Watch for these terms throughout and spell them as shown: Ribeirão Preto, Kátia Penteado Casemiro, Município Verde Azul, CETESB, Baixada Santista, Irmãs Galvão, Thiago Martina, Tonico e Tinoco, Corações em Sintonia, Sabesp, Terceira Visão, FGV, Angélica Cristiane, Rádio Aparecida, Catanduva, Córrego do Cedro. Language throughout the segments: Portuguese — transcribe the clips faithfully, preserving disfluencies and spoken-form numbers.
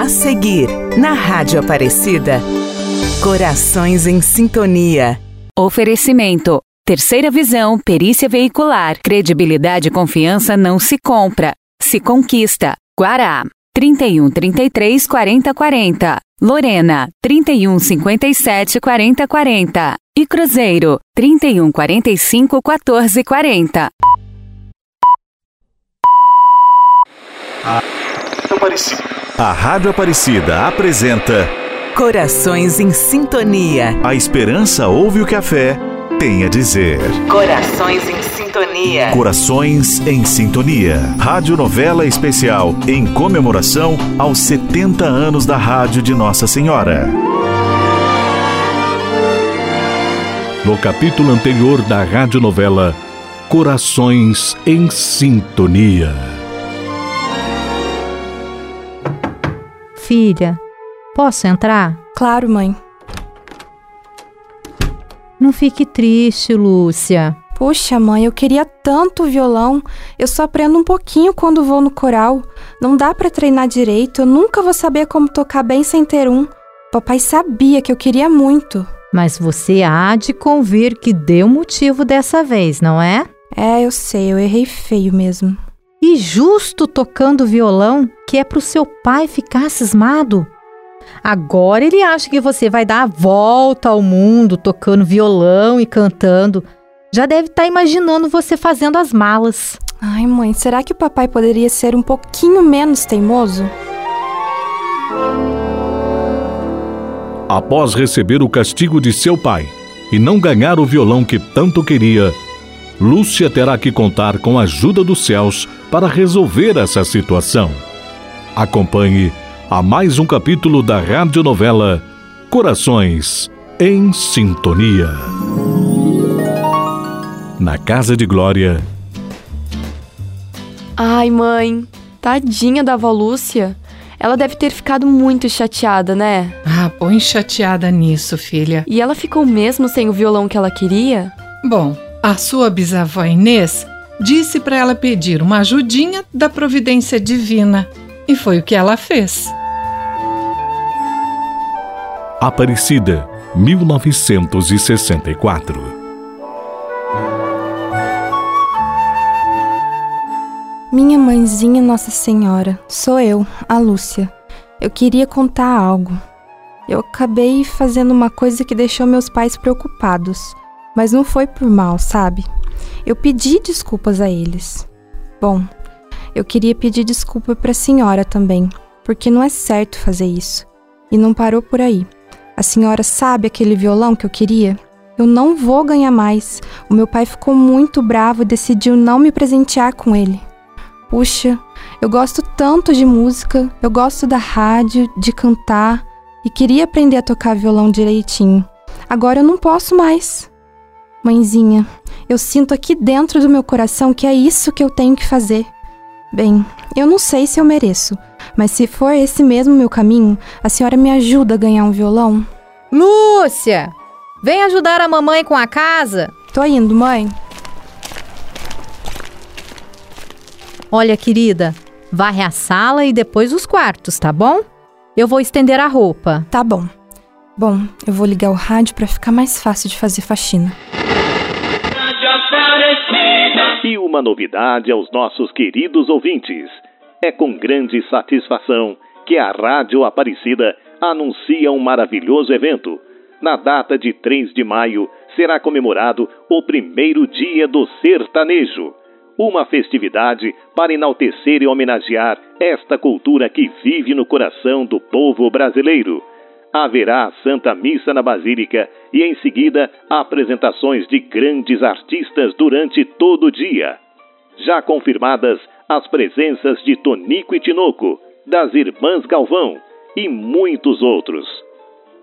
A seguir, na Rádio Aparecida, Corações em Sintonia. Oferecimento. Terceira Visão, perícia veicular. Credibilidade e confiança não se compra, se conquista. Guará, trinta e um, trinta e três, quarenta, quarenta. Lorena, trinta e um, cinquenta e sete, quarenta, quarenta. E Cruzeiro, trinta e um, quarenta e cinco, quatorze, quarenta. A Rádio Aparecida apresenta Corações em Sintonia. A esperança ouve o que a fé tem a dizer. Corações em Sintonia. Corações em Sintonia. Rádio Novela Especial em comemoração aos setenta anos da Rádio de Nossa Senhora. No capítulo anterior da rádio novela Corações em Sintonia. Filha, posso entrar? Claro, mãe. Não fique triste, Lúcia. Poxa, mãe, eu queria tanto violão. Eu só aprendo um pouquinho quando vou no coral. Não dá pra treinar direito. Eu nunca vou saber como tocar bem sem ter um. Papai sabia que eu queria muito. Mas você há de convir que deu motivo dessa vez, não é? É, eu sei. Eu errei feio mesmo. E justo tocando violão, que é pro seu pai ficar cismado. Agora ele acha que você vai dar a volta ao mundo tocando violão e cantando. Já deve estar imaginando você fazendo as malas. Ai, mãe, será que o papai poderia ser um pouquinho menos teimoso? Após receber o castigo de seu pai e não ganhar o violão que tanto queria, Lúcia terá que contar com a ajuda dos céus para resolver essa situação. Acompanhe a mais um capítulo da radionovela Corações em Sintonia. Na casa de Glória. Ai, mãe, tadinha da vó Lúcia. Ela deve ter ficado muito chateada, né? Ah, põe chateada nisso, filha. E ela ficou mesmo sem o violão que ela queria? Bom... A sua bisavó Inês disse para ela pedir uma ajudinha da providência divina. E foi o que ela fez. Aparecida, mil novecentos e sessenta e quatro. Minha mãezinha Nossa Senhora, sou eu, a Lúcia. Eu queria contar algo. Eu acabei fazendo uma coisa que deixou meus pais preocupados. Mas não foi por mal, sabe? Eu pedi desculpas a eles. Bom, eu queria pedir desculpa para a senhora também, porque não é certo fazer isso. E não parou por aí. A senhora sabe aquele violão que eu queria? Eu não vou ganhar mais. O meu pai ficou muito bravo e decidiu não me presentear com ele. Puxa, eu gosto tanto de música, eu gosto da rádio, de cantar, e queria aprender a tocar violão direitinho. Agora eu não posso mais. Mãezinha, eu sinto aqui dentro do meu coração que é isso que eu tenho que fazer. Bem, eu não sei se eu mereço, mas se for esse mesmo meu caminho, a senhora me ajuda a ganhar um violão? Lúcia, vem ajudar a mamãe com a casa? Tô indo, mãe. Olha, querida, varre a sala e depois os quartos, tá bom? Eu vou estender a roupa. Tá bom. Bom, eu vou ligar o rádio pra ficar mais fácil de fazer faxina. E uma novidade aos nossos queridos ouvintes. É com grande satisfação que a Rádio Aparecida anuncia um maravilhoso evento. Na data de três de maio será comemorado o primeiro dia do sertanejo. Uma festividade para enaltecer e homenagear esta cultura que vive no coração do povo brasileiro. Haverá Santa Missa na Basílica e, em seguida, apresentações de grandes artistas durante todo o dia. Já confirmadas as presenças de Tonico e Tinoco, das Irmãs Galvão e muitos outros.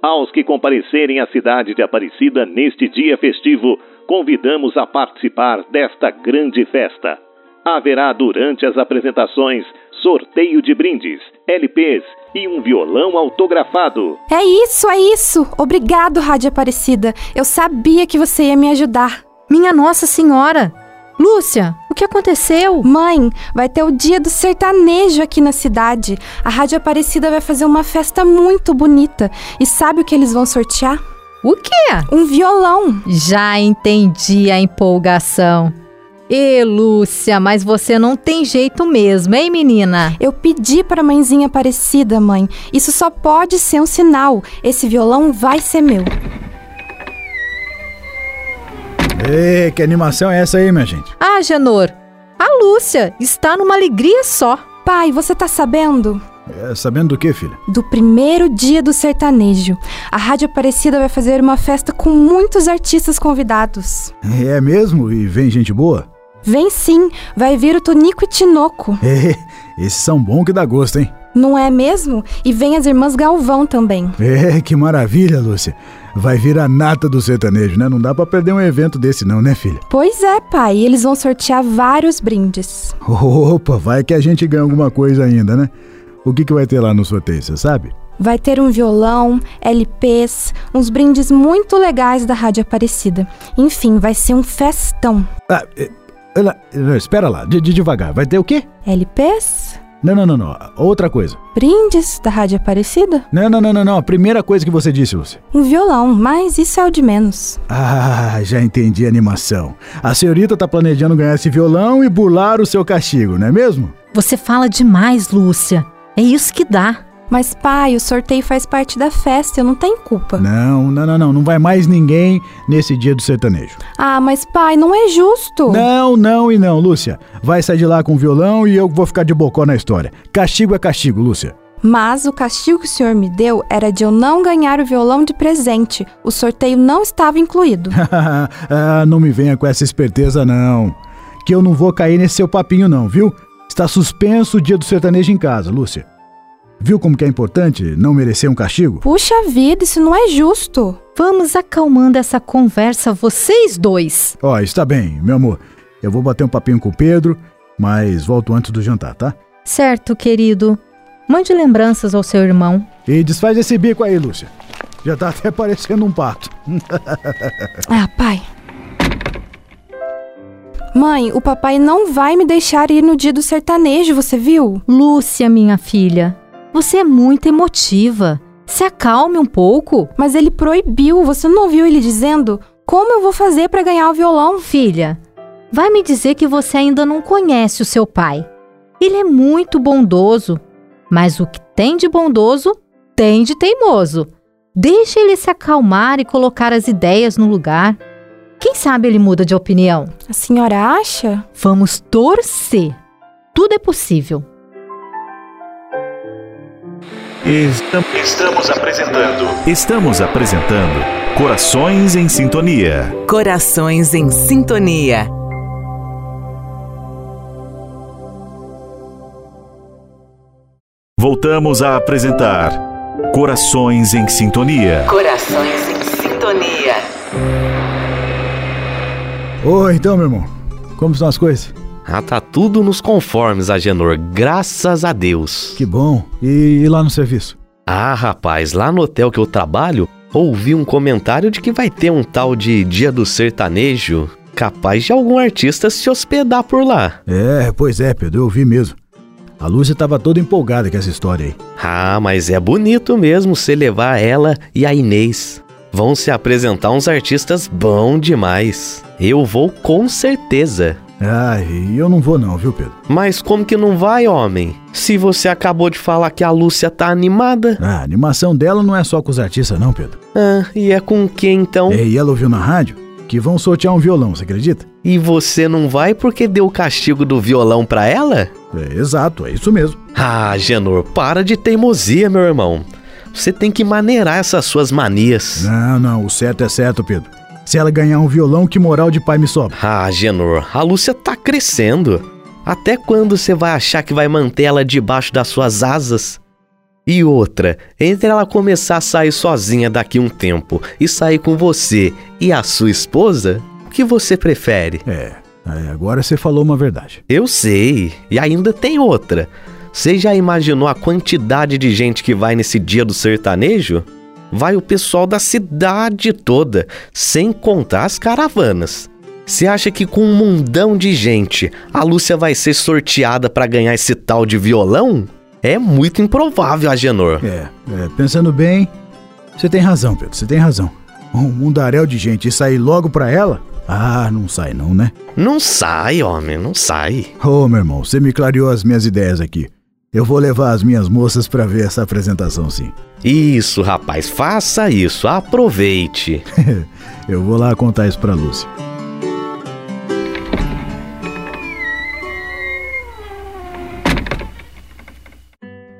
Aos que comparecerem à cidade de Aparecida neste dia festivo, convidamos a participar desta grande festa. Haverá durante as apresentações sorteio de brindes, L Ps e um violão autografado. É isso, é isso! Obrigado, Rádio Aparecida. Eu sabia que você ia me ajudar. Minha Nossa Senhora, Lúcia, o que aconteceu? Mãe, vai ter o dia do sertanejo aqui na cidade. A Rádio Aparecida vai fazer uma festa muito bonita. E sabe o que eles vão sortear? O quê? Um violão. Já entendi a empolgação. Ê, Lúcia, mas você não tem jeito mesmo, hein, menina? Eu pedi pra mãezinha Aparecida, mãe. Isso só pode ser um sinal. Esse violão vai ser meu. Ei, que animação é essa aí, minha gente? Ah, Janor, a Lúcia está numa alegria só. Pai, você tá sabendo? É, sabendo do quê, filha? Do primeiro dia do sertanejo. A Rádio Aparecida vai fazer uma festa com muitos artistas convidados. É mesmo? E vem gente boa? Vem sim, vai vir o Tonico e Tinoco. É, esses são bons que dá gosto, hein? Não é mesmo? E vem as Irmãs Galvão também. É, que maravilha, Lúcia. Vai vir a nata do sertanejo, né? Não dá pra perder um evento desse não, né, filha? Pois é, pai. Eles vão sortear vários brindes. Opa, vai que a gente ganha alguma coisa ainda, né? O que que vai ter lá no sorteio, você sabe? Vai ter um violão, L Pês, uns brindes muito legais da Rádio Aparecida. Enfim, vai ser um festão. Ah, é... Espera lá, de, de devagar, vai ter o quê? L Pês? Não, não, não, não, outra coisa. Brindes da Rádio Aparecida? Não, não, não, não, não, a primeira coisa que você disse, Lúcia. Um violão, mas isso é o de menos. Ah, já entendi a animação. A senhorita tá planejando ganhar esse violão e burlar o seu castigo, não é mesmo? Você fala demais, Lúcia, é isso que dá. Mas pai, o sorteio faz parte da festa, eu não tenho culpa. Não, não, não, não, não vai mais ninguém nesse dia do sertanejo. Ah, mas pai, não é justo. Não, não e não, Lúcia. Vai sair de lá com o violão e eu vou ficar de bocó na história. Castigo é castigo, Lúcia. Mas o castigo que o senhor me deu era de eu não ganhar o violão de presente. O sorteio não estava incluído. Ah, não me venha com essa esperteza não, que eu não vou cair nesse seu papinho não, viu? Está suspenso o dia do sertanejo em casa, Lúcia. Viu como que é importante não merecer um castigo? Puxa vida, isso não é justo. Vamos acalmando essa conversa, vocês dois. Ó, está bem, meu amor. Eu vou bater um papinho com o Pedro, mas volto antes do jantar, tá? Certo, querido. Mande lembranças ao seu irmão. E desfaz esse bico aí, Lúcia. Já tá até parecendo um pato. Ah, pai. Mãe, o papai não vai me deixar ir no dia do sertanejo, você viu? Lúcia, minha filha. Você é muito emotiva. Se acalme um pouco. Mas ele proibiu. Você não ouviu ele dizendo? Como eu vou fazer para ganhar o violão? Filha, vai me dizer que você ainda não conhece o seu pai. Ele é muito bondoso. Mas o que tem de bondoso, tem de teimoso. Deixa ele se acalmar e colocar as ideias no lugar. Quem sabe ele muda de opinião? A senhora acha? Vamos torcer. Tudo é possível. Estamos apresentando. Estamos apresentando Corações em Sintonia. Corações em Sintonia. Voltamos a apresentar Corações em Sintonia. Corações em Sintonia. Oi, então, meu irmão. Como estão as coisas? Ah, tá tudo nos conformes, Agenor, graças a Deus. Que bom. E, e lá no serviço? Ah, rapaz, lá no hotel que eu trabalho, ouvi um comentário de que vai ter um tal de Dia do Sertanejo, capaz de algum artista se hospedar por lá. É, pois é, Pedro, eu ouvi mesmo. A Lúcia estava toda empolgada com essa história aí. Ah, mas é bonito mesmo você levar ela e a Inês. Vão se apresentar uns artistas bons demais. Eu vou com certeza. Ah, e eu não vou não, viu, Pedro? Mas como que não vai, homem? Se você acabou de falar que a Lúcia tá animada. Ah, a animação dela não é só com os artistas não, Pedro. Ah, e é com quem então? É, e ela ouviu na rádio que vão sortear um violão, você acredita? E você não vai porque deu o castigo do violão pra ela? É, exato, é isso mesmo. Ah, Genor, para de teimosia, meu irmão. Você tem que maneirar essas suas manias. Não, não, o certo é certo, Pedro. Se ela ganhar um violão, que moral de pai me sobra? Ah, Genor, a Lúcia tá crescendo. Até quando você vai achar que vai manter ela debaixo das suas asas? E outra, entre ela começar a sair sozinha daqui um tempo e sair com você e a sua esposa, o que você prefere? É, agora você falou uma verdade. Eu sei, e ainda tem outra. Você já imaginou a quantidade de gente que vai nesse dia do sertanejo? Vai o pessoal da cidade toda, sem contar as caravanas. Você acha que com um mundão de gente, a Lúcia vai ser sorteada para ganhar esse tal de violão? É muito improvável, Agenor. É, é, pensando bem, você tem razão, Pedro, você tem razão. Um mundaréu de gente e sair logo pra ela? Ah, não sai não, né? Não sai, homem, não sai. Ô, oh, meu irmão, você me clareou as minhas ideias aqui. Eu vou levar as minhas moças pra ver essa apresentação, sim. Isso, rapaz, faça isso, aproveite. Eu vou lá contar isso pra Lúcia.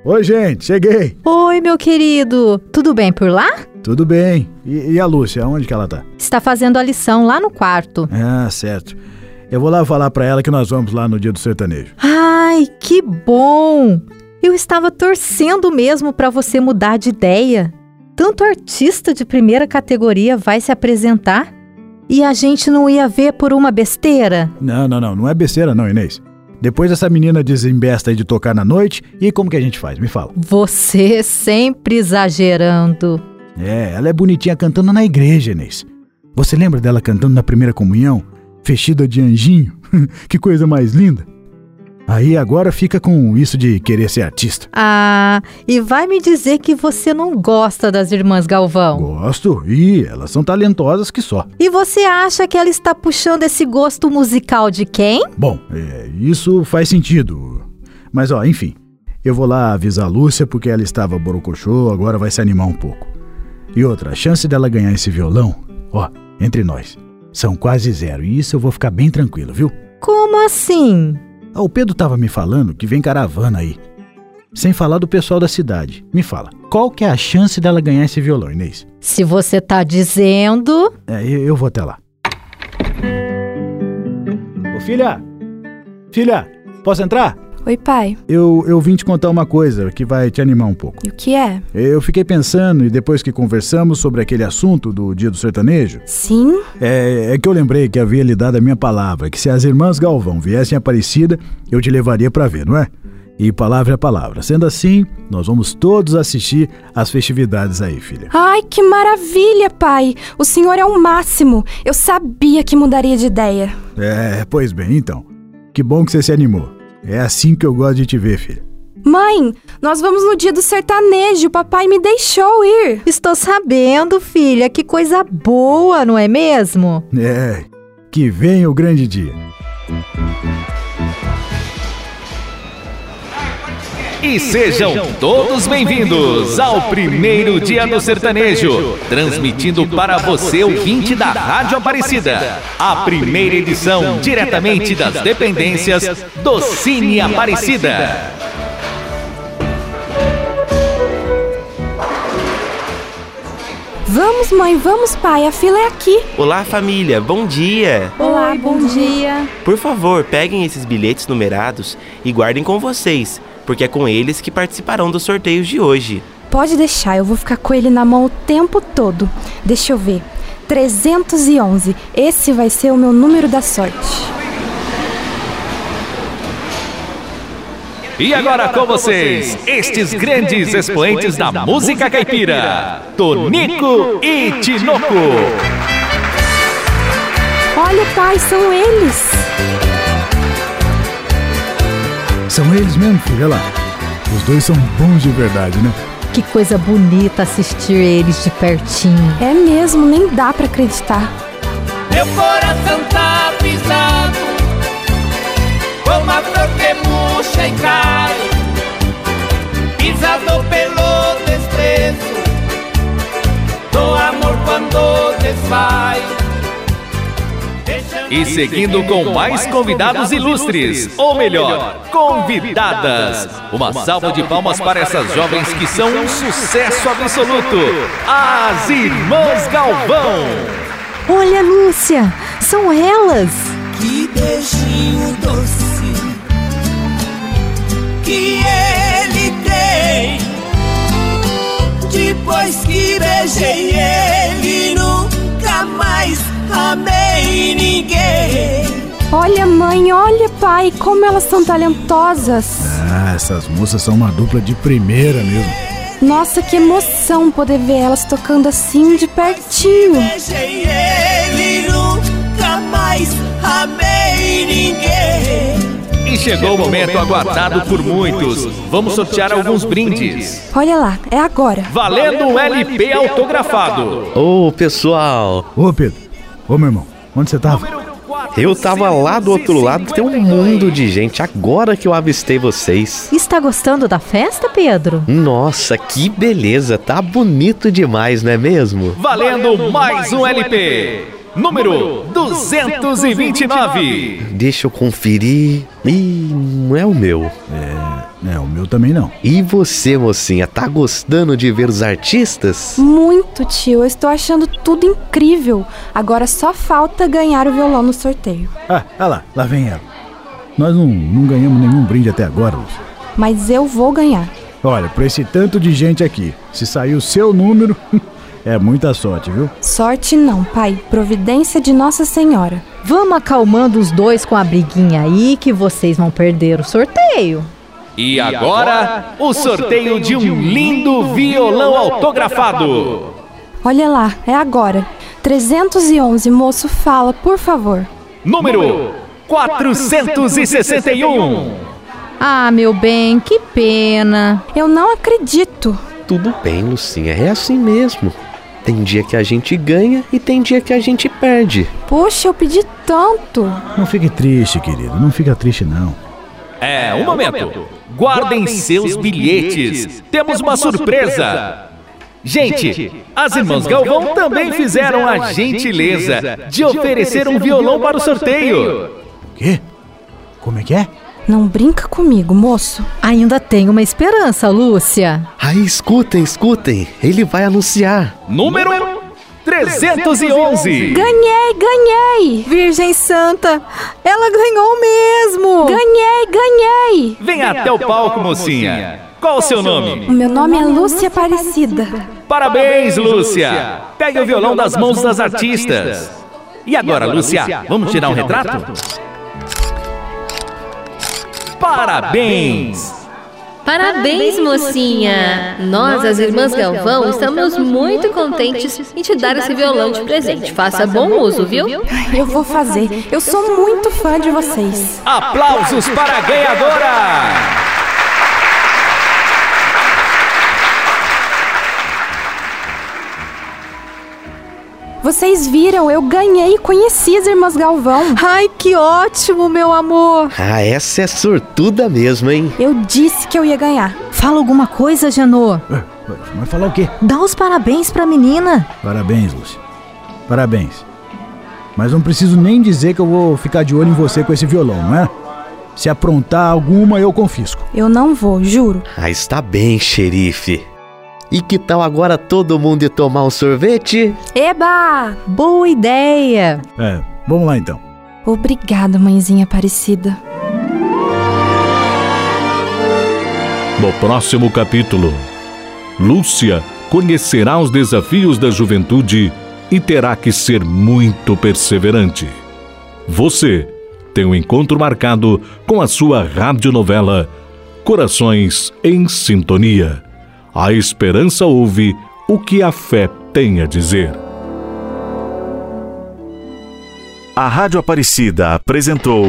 Oi, gente, cheguei. Oi, meu querido. Tudo bem por lá? Tudo bem. E, e a Lúcia, onde que ela tá? Está fazendo a lição lá no quarto. Ah, certo. Eu vou lá falar pra ela que nós vamos lá no dia do sertanejo. Ai, que bom. Eu estava torcendo mesmo pra você mudar de ideia. Tanto artista de primeira categoria vai se apresentar e a gente não ia ver por uma besteira. Não, não, não. Não é besteira não, Inês. Depois essa menina desembesta aí de tocar na noite. E como que a gente faz? Me fala. Você sempre exagerando. É, ela é bonitinha cantando na igreja, Inês. Você lembra dela cantando na primeira comunhão? Vestida de anjinho? Que coisa mais linda. Aí agora fica com isso de querer ser artista. Ah, e vai me dizer que você não gosta das Irmãs Galvão? Gosto, e elas são talentosas que só. E você acha que ela está puxando esse gosto musical de quem? Bom, é, isso faz sentido. Mas ó, enfim, eu vou lá avisar a Lúcia porque ela estava borocochô, agora vai se animar um pouco. E outra, a chance dela ganhar esse violão, ó, entre nós, são quase zero. E isso eu vou ficar bem tranquilo, viu? Como assim? Ah, o Pedro estava me falando que vem caravana aí. Sem falar do pessoal da cidade. Me fala, qual que é a chance dela ganhar esse violão, Inês? Se você tá dizendo... É, eu vou até lá. Ô, filha! Filha, posso entrar? Oi, pai. Eu, eu vim te contar uma coisa que vai te animar um pouco. E o que é? Eu fiquei pensando, e depois que conversamos sobre aquele assunto do Dia do Sertanejo... Sim? É, é que eu lembrei que havia lhe dado a minha palavra, que se as Irmãs Galvão viessem Aparecida, eu te levaria pra ver, não é? E palavra é palavra. Sendo assim, nós vamos todos assistir às festividades aí, filha. Ai, que maravilha, pai! O senhor é o máximo! Eu sabia que mudaria de ideia. É, pois bem, então. Que bom que você se animou. É assim que eu gosto de te ver, filha. Mãe, nós vamos no dia do sertanejo. Papai me deixou ir. Estou sabendo, filha. Que coisa boa, não é mesmo? É, que venha o grande dia. E sejam todos bem-vindos ao primeiro dia do sertanejo, transmitindo para você, ouvinte da Rádio Aparecida, a primeira edição diretamente das dependências do Cine Aparecida. Vamos, mãe, vamos, pai, a fila é aqui. Olá, família, bom dia. Olá, bom dia. Por favor, peguem esses bilhetes numerados e guardem com vocês, porque é com eles que participarão dos sorteios de hoje. Pode deixar, eu vou ficar com ele na mão o tempo todo. Deixa eu ver. trezentos e onze, esse vai ser o meu número da sorte. E agora com vocês, estes grandes expoentes da música caipira, Tonico e Tinoco. Olha, pai, são eles. São eles mesmo, filho, olha lá. Os dois são bons de verdade, né? Que coisa bonita assistir eles de pertinho. É mesmo, nem dá pra acreditar. Meu coração tá pisado, como a flor que murcha e cai, pisado pelo desprezo do amor quando desfaz. E seguindo com mais convidados ilustres, ou melhor, convidadas. Uma salva de palmas para essas jovens que são um sucesso absoluto, as Irmãs Galvão. Olha, Lúcia, são elas. Que beijinho doce que ele tem, depois que beijei ele nunca mais amei ninguém. Olha, mãe, olha, pai, como elas são talentosas. Ah, essas moças são uma dupla de primeira mesmo. Nossa, que emoção poder ver elas tocando assim de pertinho. Beijei ele nunca mais amei ninguém. E chegou, chegou o momento, momento aguardado por muitos. Vamos, Vamos sortear, sortear alguns brindes. brindes. Olha lá, é agora. Valendo um L P autografado. Ô, oh, pessoal. Ô, oh, Pedro. Ô, oh, meu irmão. Onde você tava? Eu tava lá do outro lado, tem um mundo de gente, agora que eu avistei vocês. Está gostando da festa, Pedro? Nossa, que beleza, tá bonito demais, não é mesmo? Valendo mais um L P, número duzentos e vinte e nove. Deixa eu conferir. Ih, não é o meu. É, é, o meu também não. E você, mocinha, tá gostando de ver os artistas? Muito, tio, eu estou achando tudo incrível. Agora só falta ganhar o violão no sorteio. Ah, ah lá, lá vem ela. Nós não, não ganhamos nenhum brinde até agora, Lúcia. Mas eu vou ganhar. Olha, pra esse tanto de gente aqui, se sair o seu número, é muita sorte, viu? Sorte não, pai. Providência de Nossa Senhora. Vamos acalmando os dois com a briguinha aí, que vocês vão perder o sorteio. E agora, o sorteio de um lindo violão autografado. Olha lá, é agora. trezentos e onze, moço, fala, por favor. Número quatrocentos e sessenta e um. Ah, meu bem, que pena. Eu não acredito. Tudo bem, Lucinha, é assim mesmo. Tem dia que a gente ganha e tem dia que a gente perde. Poxa, eu pedi tanto. Não fique triste, querido. Não fica triste, não. É, um momento. Guardem seus bilhetes. Temos uma surpresa. Gente, as Irmãs Galvão também fizeram a gentileza de oferecer um violão para o sorteio. O quê? Como é que é? Não brinca comigo, moço. Ainda tem uma esperança, Lúcia. Aí, escutem, escutem. Ele vai anunciar. Número trezentos e onze. Ganhei, ganhei. Virgem Santa, ela ganhou mesmo. Ganhei, ganhei. Vem, Vem até o palco, mocinha. Qual o seu nome? O meu nome é Lúcia Aparecida. Parabéns, Lúcia. Pegue o violão das mãos das artistas. E agora, Lúcia, vamos tirar um retrato? Parabéns! Parabéns, mocinha! Nós, as Irmãs Galvão, estamos muito contentes em te dar esse violão de presente. Faça bom uso, viu? Eu vou fazer. Eu sou muito fã de vocês. Aplausos para a ganhadora! Vocês viram, eu ganhei e conheci as Irmãs Galvão. Ai, que ótimo, meu amor. Ah, essa é sortuda mesmo, hein? Eu disse que eu ia ganhar. Fala alguma coisa, Janô. Vai falar o quê? Dá os parabéns pra menina. Parabéns, Lúcia. Parabéns. Mas não preciso nem dizer que eu vou ficar de olho em você com esse violão, não é? Se aprontar alguma, eu confisco. Eu não vou, juro. Ah, está bem, xerife. E que tal agora todo mundo ir tomar um sorvete? Eba! Boa ideia! É, vamos lá então. Obrigada, mãezinha Aparecida. No próximo capítulo, Lúcia conhecerá os desafios da juventude e terá que ser muito perseverante. Você tem um encontro marcado com a sua radionovela Corações em Sintonia. A esperança ouve o que a fé tem a dizer. A Rádio Aparecida apresentou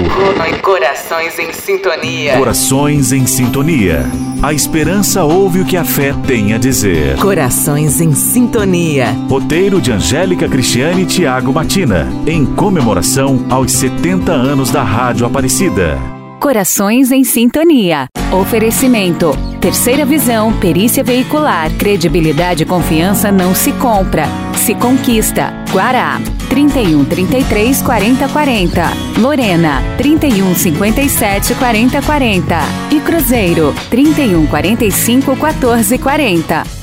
Corações em Sintonia. Corações em Sintonia. A esperança ouve o que a fé tem a dizer. Corações em Sintonia. Roteiro de Angélica Cristiane e Thiago Martina, em comemoração aos setenta anos da Rádio Aparecida. Corações em Sintonia. Oferecimento. Terceira Visão, perícia veicular. Credibilidade e confiança não se compra, se conquista. Guará, trinta e um, trinta e três, quarenta, quarenta. Lorena, trinta e um, cinquenta e sete, quarenta, quarenta. E Cruzeiro, trinta e um, quarenta e cinco, quatorze, quarenta.